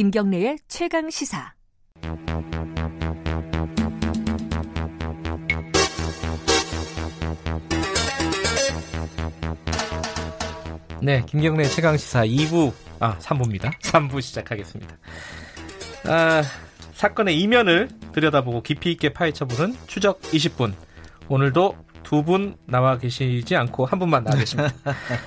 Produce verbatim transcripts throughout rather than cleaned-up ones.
김경래의 최강시사. 네, 김경래 최강시사 이 부, 아, 삼 부입니다. 삼 부 시작하겠습니다. 아, 사건의 이면을 들여다보고 깊이 있게 파헤쳐보는 추적 이십 분. 오늘도 두 분 나와 계시지 않고 한 분만 나와 계십니다.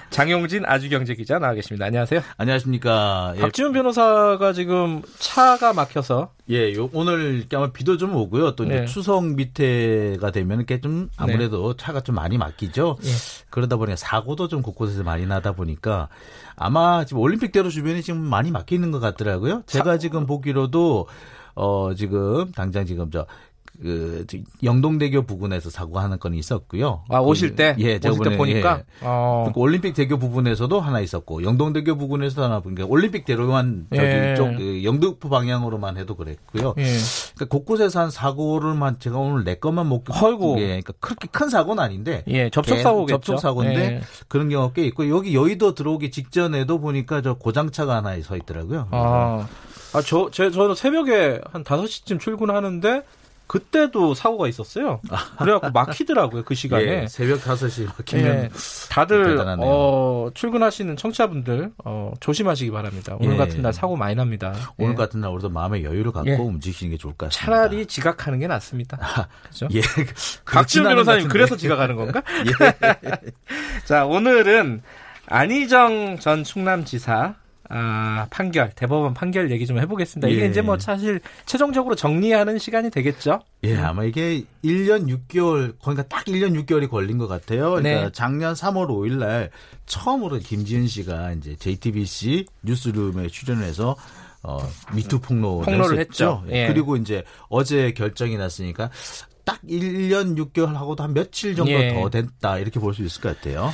장용진 아주경제 기자 나와 계십니다. 안녕하세요. 안녕하십니까. 박지훈 예. 변호사가 지금 차가 막혀서. 예, 요, 오늘 아마 비도 좀 오고요. 또 이제 네. 추석 밑에가 되면 이렇게 좀 아무래도 네. 차가 좀 많이 막히죠. 예. 그러다 보니까 사고도 좀 곳곳에서 많이 나다 보니까 아마 지금 올림픽대로 주변이 지금 많이 막히는 것 같더라고요. 제가 사... 지금 보기로도 어, 지금 당장 지금 저 그 영동대교 부근에서 사고가 하는 건이 있었고요. 아 오실 때? 예, 오실 때 보니까 예. 어. 올림픽 대교 부근에서도 하나 있었고 영동대교 부근에서도 하나 보니까 올림픽 대로만 저기 예. 쪽 그 영등포 방향으로만 해도 그랬고요. 예. 그러니까 곳곳에서 한 사고를만 제가 오늘 내 것만 못 겪고 예, 그러니까 그렇게 큰 사고는 아닌데 예, 접촉 사고겠죠. 접촉 사고인데 예. 그런 경우가 꽤 있고 여기 여의도 들어오기 직전에도 보니까 저 고장차가 하나 서 있더라고요. 아, 아 저 제 저는 새벽에 한 다섯 시쯤 출근하는데. 그때도 사고가 있었어요. 그래갖고 막히더라고요. 그 시간에. 예, 새벽 다섯 시 막히면 예, 다들 어, 출근하시는 청취자분들 어, 조심하시기 바랍니다. 오늘 예. 같은 날 사고 많이 납니다. 오늘 예. 같은 날 우리도 마음의 여유를 갖고 예. 움직이시는 게 좋을 것 같습니다. 차라리 지각하는 게 낫습니다. 아, 그렇죠? 예. 박지훈 변호사님 그래서 지각하는 건가? 예. 자, 오늘은 안희정 전 충남지사 아, 판결, 대법원 판결 얘기 좀 해보겠습니다. 이게 예. 이제 뭐 사실 최종적으로 정리하는 시간이 되겠죠? 예, 아마 이게 일 년 육 개월, 그러니까 딱 일 년 육 개월이 걸린 것 같아요. 그러니까 네. 작년 삼월 오일 날 처음으로 김지은 씨가 이제 제이티비씨 뉴스룸에 출연을 해서 어, 미투 폭로를, 폭로를 했었죠. 했죠. 예. 그리고 이제 어제 결정이 났으니까 딱 일 년 육 개월하고도 한 며칠 정도 예. 더 됐다. 이렇게 볼 수 있을 것 같아요.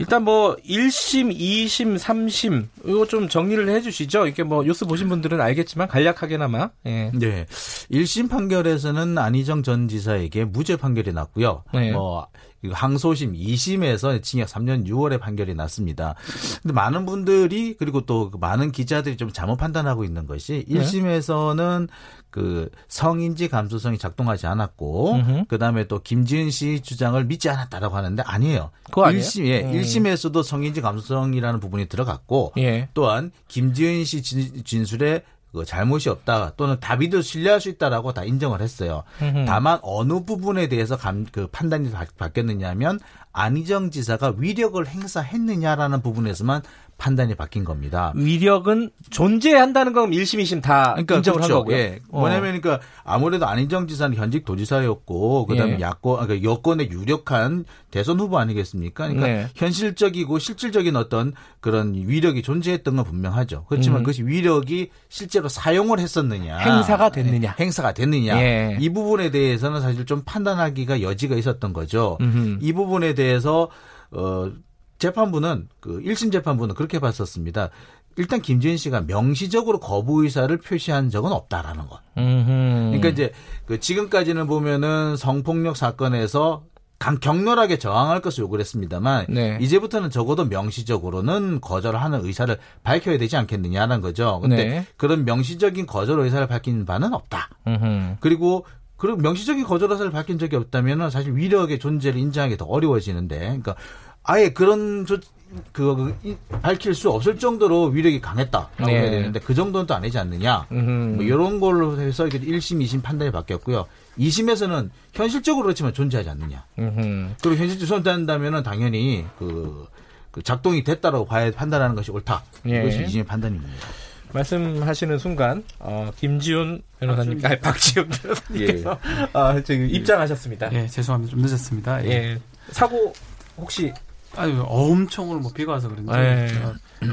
일단 뭐 일 심, 이 심, 삼 심 이거 좀 정리를 해 주시죠. 이게 뭐 뉴스 보신 분들은 알겠지만 간략하게나마. 예. 네. 일 심 판결에서는 안희정 전 지사에게 무죄 판결이 났고요. 네. 뭐 항소심 이 심에서 징역 삼 년 육 월의 판결이 났습니다. 근데 많은 분들이 그리고 또 많은 기자들이 좀 잘못 판단하고 있는 것이 일 심에서는 그 성인지 감수성이 작동하지 않았고 음흠. 그다음에 또 김지은 씨 주장을 믿지 않았다라고 하는데 아니에요. 그거 아니에요? 일 심, 예. 음. 일 심에서도 성인지 감수성이라는 부분이 들어갔고 예. 또한 김지은 씨 진술에 그 잘못이 없다 또는 다 믿을 신뢰할 수 있다라고 다 인정을 했어요. 음흠. 다만 어느 부분에 대해서 감, 그 판단이 바, 바뀌었느냐면 안희정 지사가 위력을 행사했느냐라는 부분에서만 판단이 바뀐 겁니다. 위력은 존재한다는 건 일 심, 이 심 다 그러니까 인정을 그렇죠. 한 거고요. 예. 어. 뭐냐면 그러니까 아무래도 안희정 지사는 현직 도지사였고 그다음에 예. 야권, 그러니까 여권의 유력한 대선 후보 아니겠습니까? 그러니까 예. 현실적이고 실질적인 어떤 그런 위력이 존재했던 건 분명하죠. 그렇지만 음. 그것이 위력이 실제로 사용을 했었느냐, 행사가 됐느냐, 행사가 됐느냐 예. 이 부분에 대해서는 사실 좀 판단하기가 여지가 있었던 거죠. 음흠. 이 부분에 대해서 어. 재판부는 그 일 심 재판부는 그렇게 봤었습니다. 일단 김지은 씨가 명시적으로 거부 의사를 표시한 적은 없다라는 것. 음흠. 그러니까 이제 그 지금까지는 보면은 성폭력 사건에서 강 격렬하게 저항할 것을 요구를 했습니다만 네. 이제부터는 적어도 명시적으로는 거절하는 의사를 밝혀야 되지 않겠느냐라는 거죠. 그런데 네. 그런 명시적인 거절 의사를 밝힌 바는 없다. 음흠. 그리고 그리고 명시적인 거절 의사를 밝힌 적이 없다면은 사실 위력의 존재를 인정하기 더 어려워지는데, 그러니까. 아예 그런 조, 그, 밝힐 수 없을 정도로 위력이 강했다라고 네. 해야 되는데 그 정도는 또 아니지 않느냐. 뭐 이런 걸로 해서 일 심, 이 심 판단이 바뀌었고요. 이 심에서는 현실적으로 그렇지만 존재하지 않느냐. 음흠. 그리고 현실적으로 존재한다면 당연히 그, 그 작동이 됐다라고 봐야 판단하는 것이 옳다. 예. 이것이 이 심의 판단입니다. 말씀하시는 순간 어, 김지훈 변호사님, 아, 박지훈 변호사님께서 예. 아, 지금 예. 입장하셨습니다. 예, 죄송합니다. 좀 늦었습니다. 예. 예. 사고 혹시 아유, 엄청으로 뭐 비가 와서 그런지 네.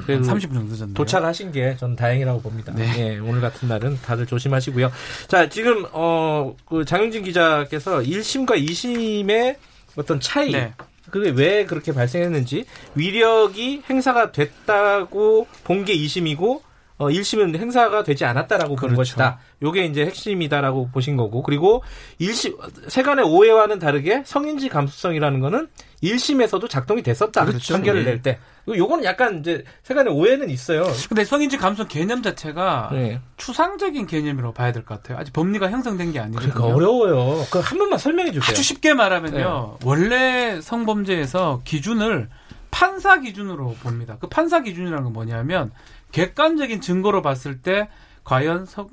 그래도 삼십 분 정도 늦었네요. 도착하신 게 전 다행이라고 봅니다. 네. 예, 오늘 같은 날은 다들 조심하시고요. 자, 지금 어, 그 장용진 기자께서 일 심과 이 심의 어떤 차이, 네. 그게 왜 그렇게 발생했는지, 위력이 행사가 됐다고 본 게 이 심이고 어, 일 심은 행사가 되지 않았다라고 그렇죠. 본 것이다. 요게 이제 핵심이다라고 보신 거고. 그리고 일 심, 세간의 오해와는 다르게 성인지 감수성이라는 거는 일 심에서도 작동이 됐었다. 그렇죠. 판결을 낼 때. 요거는 약간 이제 세간의 오해는 있어요. 근데 성인지 감수성 개념 자체가 네. 추상적인 개념이라고 봐야 될 것 같아요. 아직 법리가 형성된 게 아니거든요. 그러니까 어려워요. 그 한 번만 설명해 주세요. 아주 쉽게 말하면요. 네. 원래 성범죄에서 기준을 판사 기준으로 봅니다. 그 판사 기준이라는 건 뭐냐면 객관적인 증거로 봤을 때 과연 성,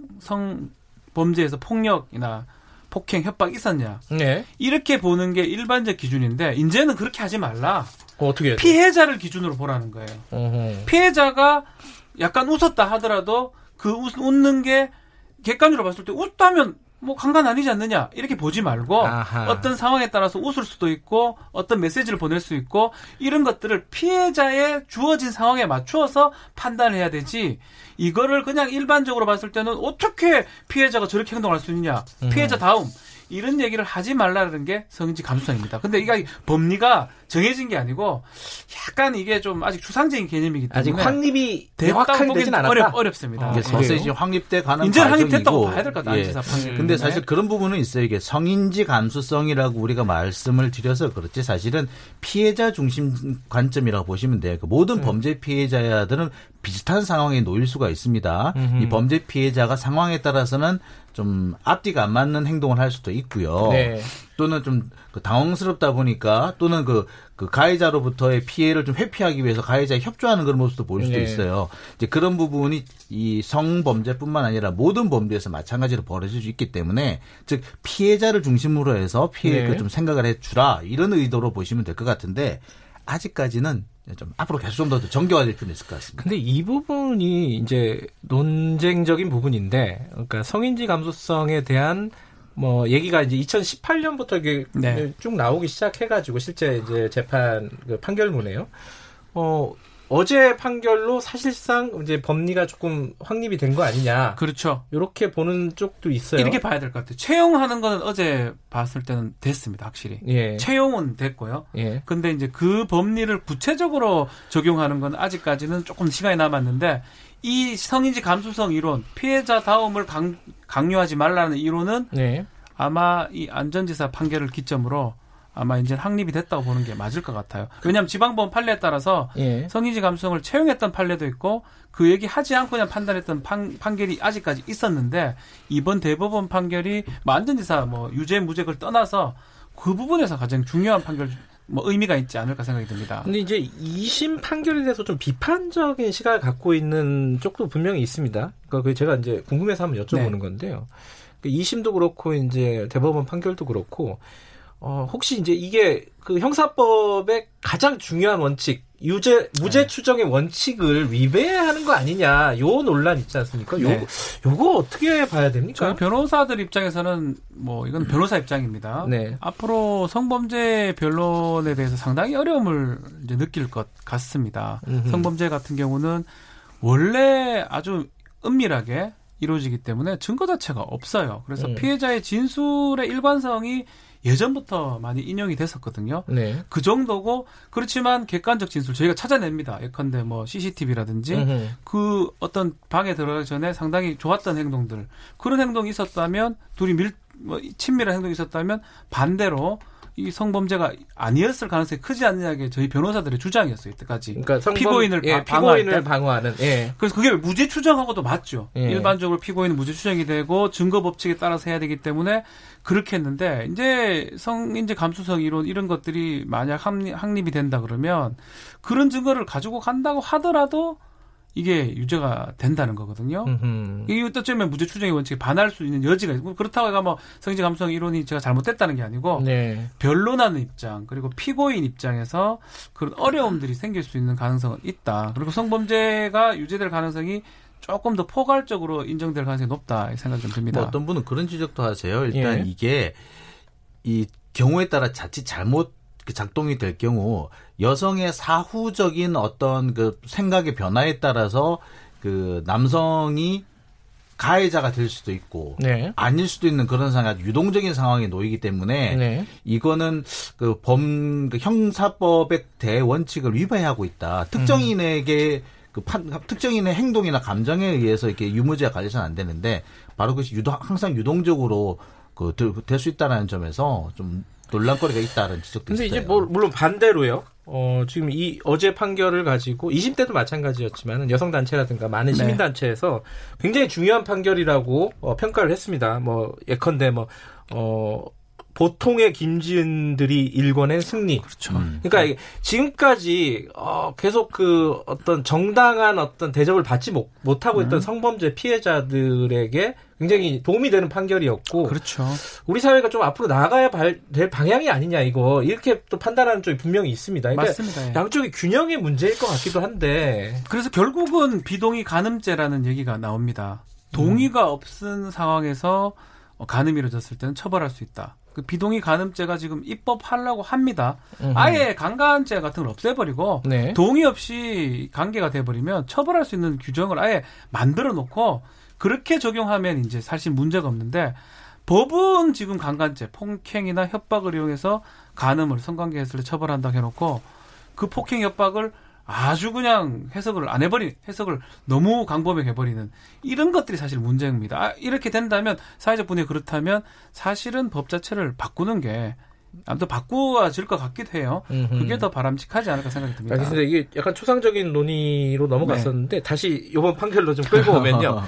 성범죄에서 폭력이나 폭행, 협박이 있었냐. 네. 이렇게 보는 게 일반적 기준인데 이제는 그렇게 하지 말라. 어, 어떻게 해야 돼? 피해자를 기준으로 보라는 거예요. 어허. 피해자가 약간 웃었다 하더라도 그 웃, 웃는 게 객관적으로 봤을 때 웃다면 뭐 강간 아니지 않느냐 이렇게 보지 말고 아하. 어떤 상황에 따라서 웃을 수도 있고 어떤 메시지를 보낼 수 있고 이런 것들을 피해자의 주어진 상황에 맞추어서 판단을 해야 되지 이거를 그냥 일반적으로 봤을 때는 어떻게 피해자가 저렇게 행동할 수 있냐 음. 피해자 다음 이런 얘기를 하지 말라는 게 성인지 감수성입니다. 근데 이게 법리가 정해진 게 아니고 약간 이게 좀 아직 추상적인 개념이기 때문에 아직 확립이 명확하게 되진 않았다. 어렵, 어렵습니다. 아, 벌써 이제 확립돼 가는 과정이고. 이제 확립됐다고 봐야 될 것 같아요. 예. 근데 사실 그런 부분은 있어요. 이게 성인지 감수성이라고 우리가 말씀을 드려서 그렇지 사실은 피해자 중심 관점이라고 보시면 돼요. 그 모든 음. 범죄 피해자들은 비슷한 상황에 놓일 수가 있습니다. 음흠. 이 범죄 피해자가 상황에 따라서는 좀 앞뒤가 안 맞는 행동을 할 수도 있고요. 네. 또는 좀 당황스럽다 보니까 또는 그, 그 가해자로부터의 피해를 좀 회피하기 위해서 가해자에 협조하는 그런 모습도 보일 수도 네. 있어요. 이제 그런 부분이 이 성범죄뿐만 아니라 모든 범죄에서 마찬가지로 벌어질 수 있기 때문에 즉 피해자를 중심으로 해서 피해 네. 좀 생각을 해주라 이런 의도로 보시면 될 것 같은데 아직까지는 좀 앞으로 계속 좀 더 정교화될 필요는 있을 것 같습니다. 근데 이 부분이 이제 논쟁적인 부분인데, 그러니까 성인지 감수성에 대한 뭐 얘기가 이제 이천십팔 년부터 이게 네. 쭉 나오기 시작해가지고 실제 이제 재판 그 판결문에요. 어 어제 판결로 사실상 이제 법리가 조금 확립이 된 거 아니냐. 그렇죠. 이렇게 보는 쪽도 있어요. 이렇게 봐야 될 것 같아요. 채용하는 거는 어제 봤을 때는 됐습니다, 확실히. 예. 채용은 됐고요. 예. 근데 이제 그 법리를 구체적으로 적용하는 건 아직까지는 조금 시간이 남았는데 이 성인지 감수성 이론, 피해자다움을 강, 강요하지 말라는 이론은 예. 아마 이 안전지사 판결을 기점으로. 아마 이제 확립이 됐다고 보는 게 맞을 것 같아요. 왜냐하면 지방법원 판례에 따라서 예. 성인지 감수성을 채용했던 판례도 있고 그 얘기 하지 않고 그냥 판단했던 판, 판결이 아직까지 있었는데 이번 대법원 판결이 뭐 안전지사 뭐 유죄 무죄 그걸 떠나서 그 부분에서 가장 중요한 판결 뭐 의미가 있지 않을까 생각이 듭니다. 근데 이제 이 심 판결에 대해서 좀 비판적인 시각을 갖고 있는 쪽도 분명히 있습니다. 그러니까 제가 이제 궁금해서 한번 여쭤보는 네. 건데요. 그러니까 이 심도 그렇고 이제 대법원 판결도 그렇고. 어, 혹시 이제 이게 그 형사법의 가장 중요한 원칙, 유죄, 무죄 추정의 원칙을 위배하는 거 아니냐, 요 논란 있지 않습니까? 네. 요, 요거 어떻게 봐야 됩니까? 저희 변호사들 입장에서는 뭐, 이건 변호사 입장입니다. 네. 앞으로 성범죄 변론에 대해서 상당히 어려움을 이제 느낄 것 같습니다. 음흠. 성범죄 같은 경우는 원래 아주 은밀하게 이루어지기 때문에 증거 자체가 없어요. 그래서 음. 피해자의 진술의 일관성이 예전부터 많이 인용이 됐었거든요. 네. 그 정도고 그렇지만 객관적 진술 저희가 찾아냅니다. 예컨대 뭐 씨씨티비라든지 으흠. 그 어떤 방에 들어가기 전에 상당히 좋았던 행동들 그런 행동이 있었다면 둘이 밀, 뭐 친밀한 행동이 있었다면 반대로 이 성범죄가 아니었을 가능성이 크지 않느냐 게 저희 변호사들의 주장이었어요. 이때까지. 그러니까 성범, 피고인을, 예, 피고인을 방어하는. 예. 그래서 그게 무죄 추정하고도 맞죠. 예. 일반적으로 피고인은 무죄 추정이 되고 증거 법칙에 따라서 해야 되기 때문에 그렇게 했는데 이제 성인지 감수성 이론 이런 것들이 만약 확립이 된다 그러면 그런 증거를 가지고 간다고 하더라도 이게 유죄가 된다는 거거든요. 음흠. 이게 어쩌면 무죄 추정의 원칙에 반할 수 있는 여지가 있고 그렇다고 해서 뭐 성인지 감수성 이론이 제가 잘못됐다는 게 아니고 네. 변론하는 입장 그리고 피고인 입장에서 그런 어려움들이 생길 수 있는 가능성은 있다. 그리고 성범죄가 유죄될 가능성이 조금 더 포괄적으로 인정될 가능성이 높다 이 생각이 좀 듭니다. 뭐 어떤 분은 그런 지적도 하세요. 일단 예. 이게 이 경우에 따라 자칫 잘못 작동이 될 경우 여성의 사후적인 어떤 그 생각의 변화에 따라서 그 남성이 가해자가 될 수도 있고 네. 아닐 수도 있는 그런 상황, 유동적인 상황에 놓이기 때문에 네. 이거는 그 범, 그 형사법의 대원칙을 위배하고 있다. 특정인에게 음. 그 판, 특정인의 행동이나 감정에 의해서 이렇게 유무죄가 가려서는 안 되는데 바로 그것이 유도, 항상 유동적으로 그 될 수 있다는 점에서 좀 논란거리가 있다는 지적도 있어요. 근데 이제 뭐, 물론 반대로요. 어, 지금 이 어제 판결을 가지고 이십 대도 마찬가지였지만 여성단체라든가 많은 시민단체에서 네. 굉장히 중요한 판결이라고 어, 평가를 했습니다. 뭐 예컨대 뭐 어, 보통의 김지은들이 일궈낸 승리. 그렇죠. 음. 그러니까 지금까지 어, 계속 그 어떤 정당한 어떤 대접을 받지 못, 못하고 음. 있던 성범죄 피해자들에게 굉장히 도움이 되는 판결이었고, 그렇죠. 우리 사회가 좀 앞으로 나아가야 될 방향이 아니냐 이거 이렇게 또 판단하는 쪽이 분명히 있습니다. 그러니까 맞습니다. 예. 양쪽이 균형의 문제일 것 같기도 한데, 그래서 결국은 비동의 간음죄라는 얘기가 나옵니다. 동의가 음. 없은 상황에서 간음이 이루어졌을 때는 처벌할 수 있다. 그 비동의 간음죄가 지금 입법하려고 합니다. 으흠. 아예 강간죄 같은 걸 없애버리고 네. 동의 없이 관계가 돼버리면 처벌할 수 있는 규정을 아예 만들어 놓고 그렇게 적용하면 이제 사실 문제가 없는데 법은 지금 강간죄, 폭행이나 협박을 이용해서 간음을 성관계했을 때 처벌한다고 해놓고 그 폭행 협박을 아주 그냥 해석을 안 해버리는, 해석을 너무 광범위하게 해버리는 이런 것들이 사실 문제입니다. 아, 이렇게 된다면 사회적 분위기 그렇다면 사실은 법 자체를 바꾸는 게 아무튼 바꾸어질 것 같기도 해요. 음흠. 그게 더 바람직하지 않을까 생각이 듭니다. 알겠습니다. 이게 약간 추상적인 논의로 넘어갔었는데 네. 다시 이번 판결로 좀 끌고 오면요.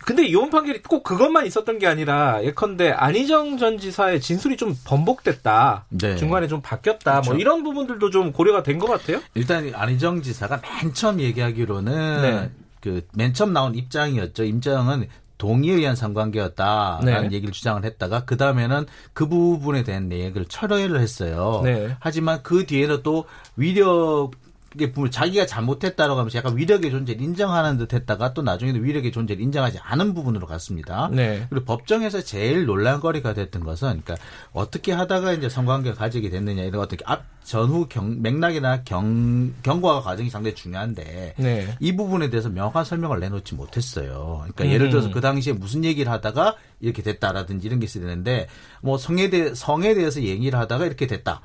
근데 이번 판결이 꼭 그것만 있었던 게 아니라 예컨대 안희정 전 지사의 진술이 좀 번복됐다. 네. 중간에 좀 바뀌었다. 그렇죠. 뭐 이런 부분들도 좀 고려가 된 것 같아요. 일단 안희정 지사가 맨 처음 얘기하기로는 네. 그 맨 처음 나온 입장이었죠. 입장은 동의에 의한 상관계였다라는 네. 얘기를 주장을 했다가 그 다음에는 그 부분에 대한 얘기를 철회를 했어요. 네. 하지만 그 뒤에는 또 위력 이게 자기가 잘못했다라고 하면서 약간 위력의 존재를 인정하는 듯 했다가 또 나중에는 위력의 존재를 인정하지 않은 부분으로 갔습니다. 네. 그리고 법정에서 제일 논란거리가 됐던 것은 그러니까 어떻게 하다가 이제 성관계를 가지게 됐느냐 이런 어떻게 앞 전후 경, 맥락이나 경, 경과 과정이 상당히 중요한데 네. 이 부분에 대해서 명확한 설명을 내놓지 못했어요. 그러니까 음. 예를 들어서 그 당시에 무슨 얘기를 하다가 이렇게 됐다라든지 이런 게 있어야 되는데 뭐 성에 대해 성에 대해서 얘기를 하다가 이렇게 됐다.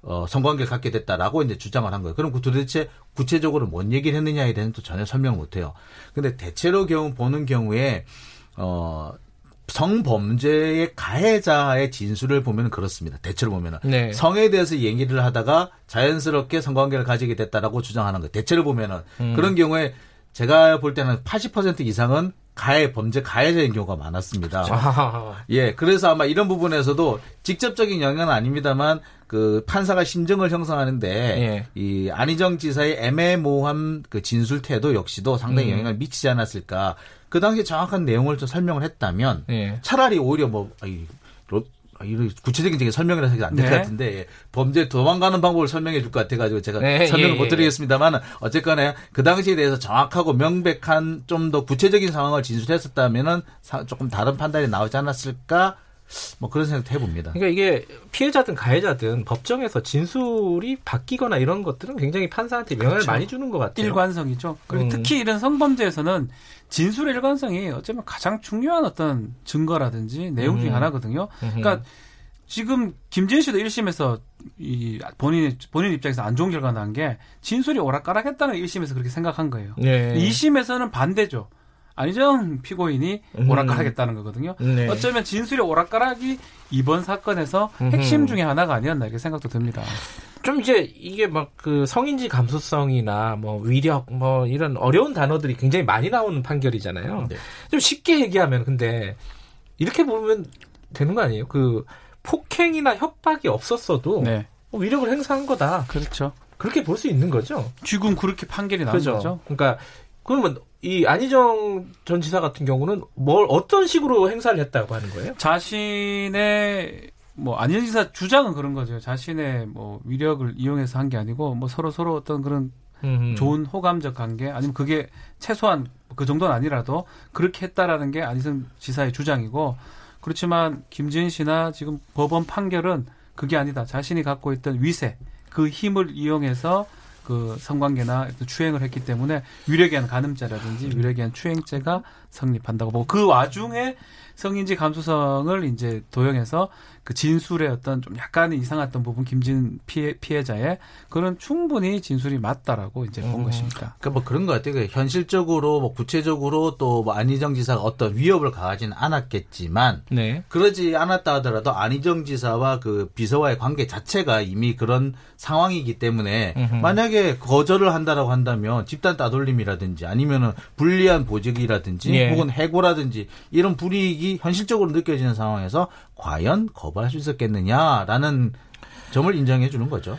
어, 성관계를 갖게 됐다라고 이제 주장을 한 거예요. 그럼 그 도대체 구체적으로 뭔 얘기를 했느냐에 대해서는 또 전혀 설명을 못 해요. 근데 대체로 경우, 보는 경우에, 어, 성범죄의 가해자의 진술을 보면 그렇습니다. 대체로 보면은. 네. 성에 대해서 얘기를 하다가 자연스럽게 성관계를 가지게 됐다라고 주장하는 거예요. 대체로 보면은. 음. 그런 경우에 제가 볼 때는 팔십 퍼센트 이상은 가해, 범죄 가해자인 경우가 많았습니다. 그렇죠. 예, 그래서 아마 이런 부분에서도 직접적인 영향은 아닙니다만 그 판사가 심증을 형성하는데 예. 이 안희정 지사의 애매모호한 그 진술 태도 역시도 상당히 영향을 미치지 않았을까. 그 당시에 정확한 내용을 좀 설명을 했다면 예. 차라리 오히려 뭐 아이, 로, 구체적인 설명이라서 안 될 것 네. 같은데 예. 범죄 도망가는 방법을 설명해 줄 것 같아가지고 제가 네, 설명을 예, 못 드리겠습니다만 예. 어쨌거나 그 당시에 대해서 정확하고 명백한 좀 더 구체적인 상황을 진술했었다면은 조금 다른 판단이 나오지 않았을까 뭐 그런 생각도 해봅니다. 그러니까 이게 피해자든 가해자든 법정에서 진술이 바뀌거나 이런 것들은 굉장히 판사한테 영향을 그렇죠. 많이 주는 것 같아요. 일관성이죠. 그리고 음. 특히 이런 성범죄에서는 진술의 일관성이 어쩌면 가장 중요한 어떤 증거라든지 내용 중에 음. 하나거든요. 그러니까 음. 지금 김지은 씨도 일 심에서 이 본인, 본인 입장에서 안 좋은 결과가 난 게 진술이 오락가락했다는 일 심에서 그렇게 생각한 거예요. 네. 이 심에서는 반대죠. 안희정 피고인이 음. 오락가락했다는 거거든요. 네. 어쩌면 진술의 오락가락이 이번 사건에서 음. 핵심 중에 하나가 아니었나 이렇게 생각도 듭니다. 좀 이제 이게 막 그 성인지 감수성이나 뭐 위력 뭐 이런 어려운 단어들이 굉장히 많이 나오는 판결이잖아요. 네. 좀 쉽게 얘기하면 근데 이렇게 보면 되는 거 아니에요? 그 폭행이나 협박이 없었어도 네. 위력을 행사한 거다. 그렇죠. 그렇게 볼 수 있는 거죠. 지금 그렇게 판결이 나온 그렇죠. 거죠. 그러니까 그러면 이 안희정 전 지사 같은 경우는 뭘 어떤 식으로 행사를 했다고 하는 거예요? 자신의 뭐 안희정 지사 주장은 그런 거죠. 자신의 뭐 위력을 이용해서 한 게 아니고 뭐 서로 서로 어떤 그런 음흠. 좋은 호감적 관계 아니면 그게 최소한 그 정도는 아니라도 그렇게 했다라는 게 안희정 지사의 주장이고 그렇지만 김지은 씨나 지금 법원 판결은 그게 아니다. 자신이 갖고 있던 위세 그 힘을 이용해서 그 성관계나 추행을 했기 때문에 위력에 의한 간음죄라든지 위력에 의한 추행죄가 성립한다고 보고, 그 와중에 성인지 감수성을 이제 도용해서 그 진술의 어떤 좀 약간 이상했던 부분, 김지은 피해, 피해자의 그런 충분히 진술이 맞다라고 이제 본 음. 것입니다. 그러니까 뭐 그런 것 같아요. 그러니까 현실적으로 뭐 구체적으로 또 뭐 안희정 지사가 어떤 위협을 가하지는 않았겠지만, 네. 그러지 않았다 하더라도 안희정 지사와 그 비서와의 관계 자체가 이미 그런 상황이기 때문에 음. 만약에 거절을 한다라고 한다면 집단 따돌림이라든지 아니면은 불리한 보직이라든지 예. 혹은 해고라든지 이런 불이익이 현실적으로 느껴지는 상황에서 과연 거부할 수 있었겠느냐라는 점을 인정해 주는 거죠.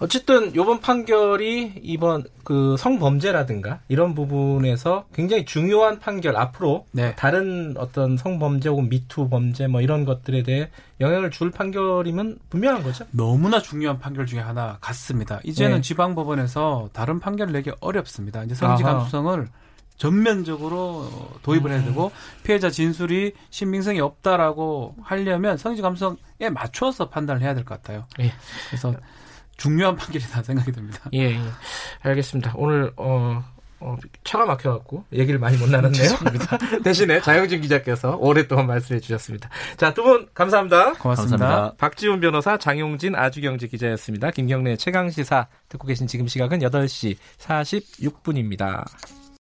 어쨌든 이번 판결이 이번 그 성범죄라든가 이런 부분에서 굉장히 중요한 판결, 앞으로 네. 다른 어떤 성범죄 혹은 미투 범죄 뭐 이런 것들에 대해 영향을 줄 판결이면 분명한 거죠. 너무나 중요한 판결 중에 하나 같습니다. 이제는 네. 지방법원에서 다른 판결을 내기 어렵습니다. 이제 성인지 감수성을 전면적으로 도입을 해야 되고, 피해자 진술이 신빙성이 없다라고 하려면 성인지 감수성에 맞춰서 판단을 해야 될 것 같아요. 예. 그래서 중요한 판결이다 생각이 듭니다. 예, 예. 알겠습니다. 오늘 어, 어, 차가 막혀갖고 얘기를 많이 못 나눴네요. 대신에 장용진 기자께서 오랫동안 말씀해 주셨습니다. 자, 두 분 감사합니다. 고맙습니다. 감사합니다. 박지훈 변호사, 장용진 아주경제 기자였습니다. 김경래 최강시사 듣고 계신 지금 시각은 여덟 시 사십육 분입니다.